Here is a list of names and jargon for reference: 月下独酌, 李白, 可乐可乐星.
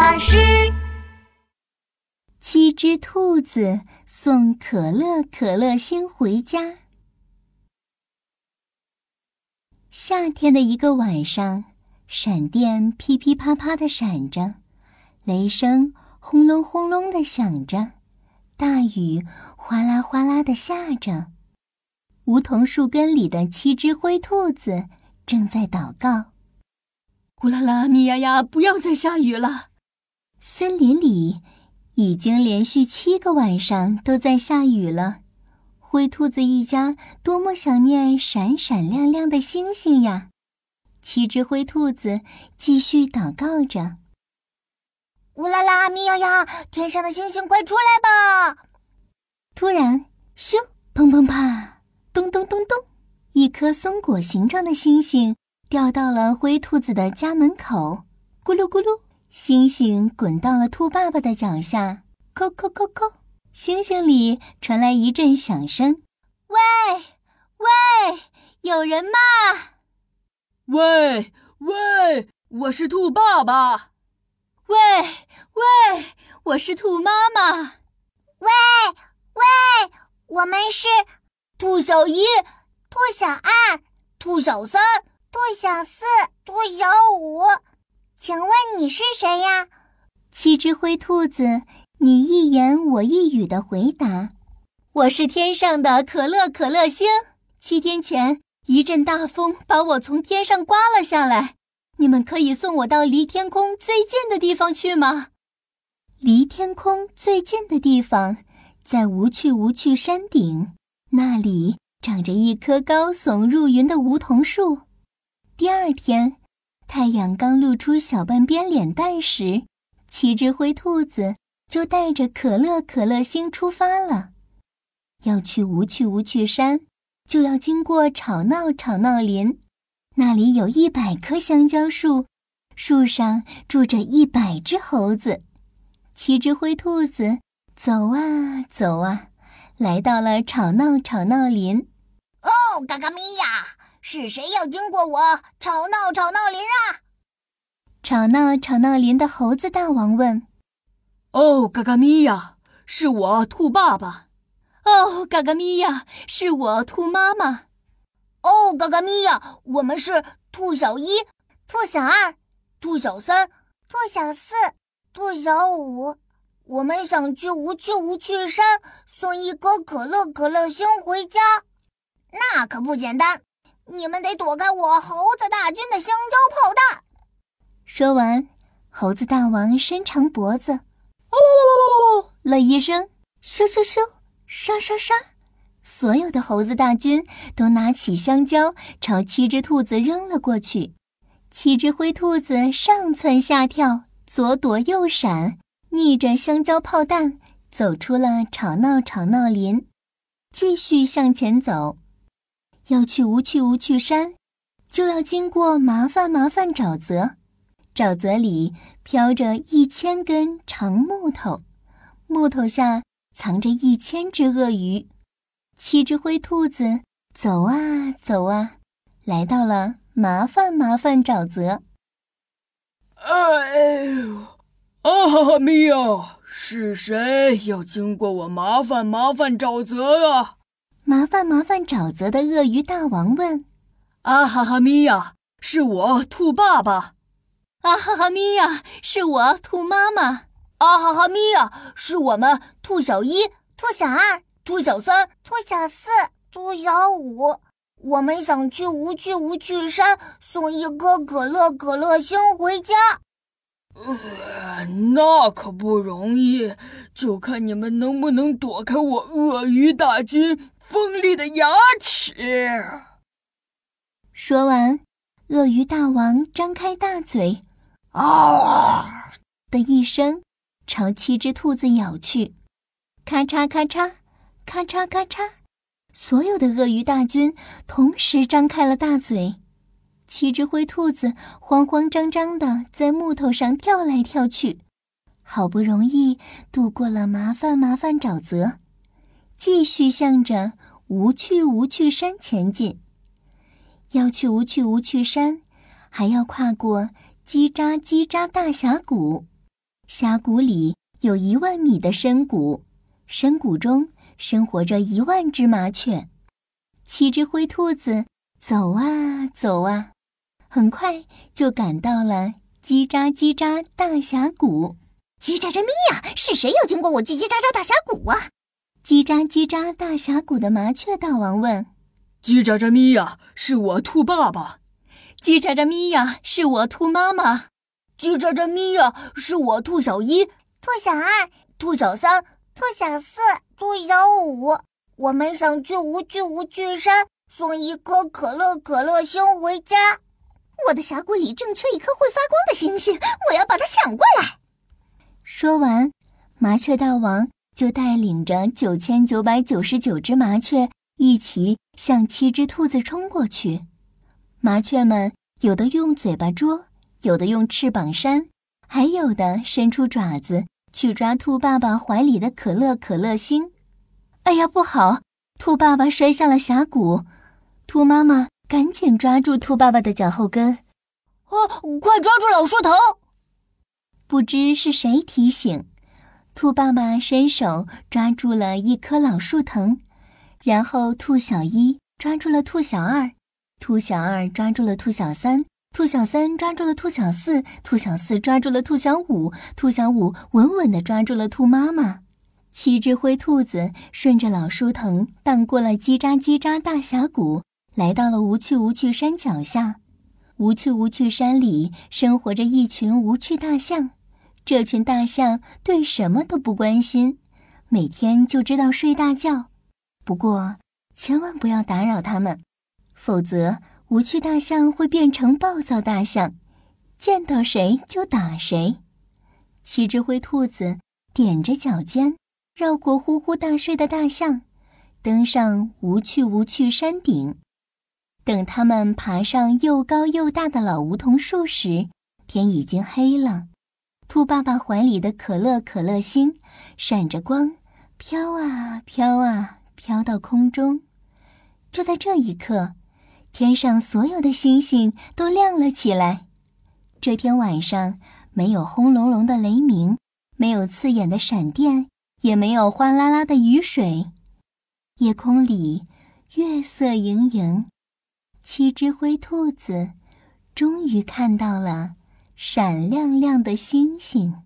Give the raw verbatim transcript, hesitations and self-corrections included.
巴士。七只兔子送可乐可乐星回家。夏天的一个晚上，闪电噼噼啪啪地闪着，雷声轰隆轰隆地响着，大雨哗啦哗啦地下着。梧桐树根里的七只灰兔子正在祷告。乌拉拉米呀呀，不要再下雨了！森林里已经连续七个晚上都在下雨了。灰兔子一家多么想念闪闪亮亮的星星呀！七只灰兔子继续祷告着。乌拉拉米呀呀，天上的星星快出来吧！突然，咻，砰砰啪，咚咚咚咚，一颗松果形状的星星掉到了灰兔子的家门口，咕噜咕噜，星星滚到了兔爸爸的脚下，叩叩叩叩，星星里传来一阵响声。喂，喂，有人吗？喂，喂，我是兔爸爸。喂，喂，我是兔妈妈。喂，喂，我们是兔小一、兔小二、兔小三、兔小四、兔小五，请问你是谁呀？七只灰兔子你一言我一语地回答。我是天上的可乐可乐星，七天前一阵大风把我从天上刮了下来，你们可以送我到离天空最近的地方去吗？离天空最近的地方在无趣无趣山顶，那里长着一棵高耸入云的梧桐树。第二天，太阳刚露出小半边脸蛋时，七只灰兔子就带着可乐可乐星出发了。要去无趣无趣山，就要经过吵闹吵闹林，那里有一百棵香蕉树，树上住着一百只猴子。七只灰兔子走啊走啊，来到了吵闹吵闹林。哦，嘎嘎咪呀！是谁要经过我吵闹吵闹林啊？吵闹吵闹林的猴子大王问。哦，嘎嘎咪呀，是我兔爸爸。哦，嘎嘎咪呀，是我兔妈妈。哦，嘎嘎咪呀，我们是兔小一、兔小二、兔小三、兔小四、兔小五，我们想去无趣无趣山送一颗可乐可乐星回家。那可不简单，你们得躲开我猴子大军的香蕉炮弹。说完，猴子大王伸长脖子，哦哦哦哦了一声，咻咻咻，沙沙沙，所有的猴子大军都拿起香蕉朝七只兔子扔了过去。七只灰兔子上蹿下跳，左躲右闪，逆着香蕉炮弹走出了吵闹吵闹林，继续向前走。要去无趣无趣山，就要经过麻烦麻烦沼泽，沼泽里飘着一千根长木头，木头下藏着一千只鳄鱼。七只灰兔子走啊走啊，来到了麻烦麻烦沼泽。哎呦，啊哈哈咪呀！是谁要经过我麻烦麻烦沼泽啊？麻烦麻烦沼泽的鳄鱼大王问。啊哈哈咪呀，是我兔爸爸。啊哈哈咪呀，是我兔妈妈。啊哈哈咪呀，是我们兔小一、兔小二、兔小三、兔小四、兔小五，我们想去无趣无趣山送一颗可乐可乐星回家。呃，那可不容易，就看你们能不能躲开我鳄鱼大军锋利的牙齿。说完，鳄鱼大王张开大嘴，啊的一声朝七只兔子咬去。咔嚓咔嚓，咔嚓咔嚓，所有的鳄鱼大军同时张开了大嘴。七只灰兔子慌慌张张地在木头上跳来跳去，好不容易度过了麻烦麻烦沼泽，继续向着无趣无趣山前进。要去无趣无趣山，还要跨过叽喳叽喳大峡谷。峡谷里有一万米的深谷，深谷中生活着一万只麻雀。七只灰兔子走啊走啊，很快就赶到了叽喳叽喳大峡谷。叽喳喳咪呀，是谁又经过我叽叽喳喳大峡谷啊？叽喳叽喳大峡谷的麻雀大王问。叽喳喳咪呀，是我兔爸爸。叽喳喳咪呀，是我兔妈妈。叽喳喳咪呀，是我兔小一、兔小二、兔小三、兔小四、兔小五。我们想去无去无去山，送一颗可乐可乐星回家。我的峡谷里正缺一颗会发光的星星，我要把它抢过来。说完，麻雀大王就带领着九千九百九十九只麻雀一起向七只兔子冲过去。麻雀们有的用嘴巴捉，有的用翅膀扇，还有的伸出爪子去抓兔爸爸怀里的可乐可乐星。哎呀，不好！兔爸爸摔下了峡谷，兔妈妈赶紧抓住兔爸爸的脚后跟。啊，快抓住老树头！不知是谁提醒，兔爸爸伸手抓住了一棵老树藤，然后兔小一抓住了兔小二，兔小二抓住了兔小三，兔小三抓住了兔小四，兔小四抓住了兔小五，兔小五稳稳地抓住了兔妈妈。七只灰兔子顺着老树藤荡过了叽喳叽喳大峡谷，来到了无趣无趣山脚下。无趣无趣山里生活着一群无趣大象，这群大象对什么都不关心，每天就知道睡大觉。不过千万不要打扰它们，否则无趣大象会变成暴躁大象，见到谁就打谁。七只灰兔子踮着脚尖，绕过呼呼大睡的大象，登上无趣无趣山顶。等他们爬上又高又大的老梧桐树时，天已经黑了。兔爸爸怀里的可乐可乐星闪着光，飘啊飘啊，飘到空中。就在这一刻，天上所有的星星都亮了起来。这天晚上，没有轰隆隆的雷鸣，没有刺眼的闪电，也没有哗啦啦的雨水。夜空里月色盈盈，七只灰兔子终于看到了闪亮亮的星星。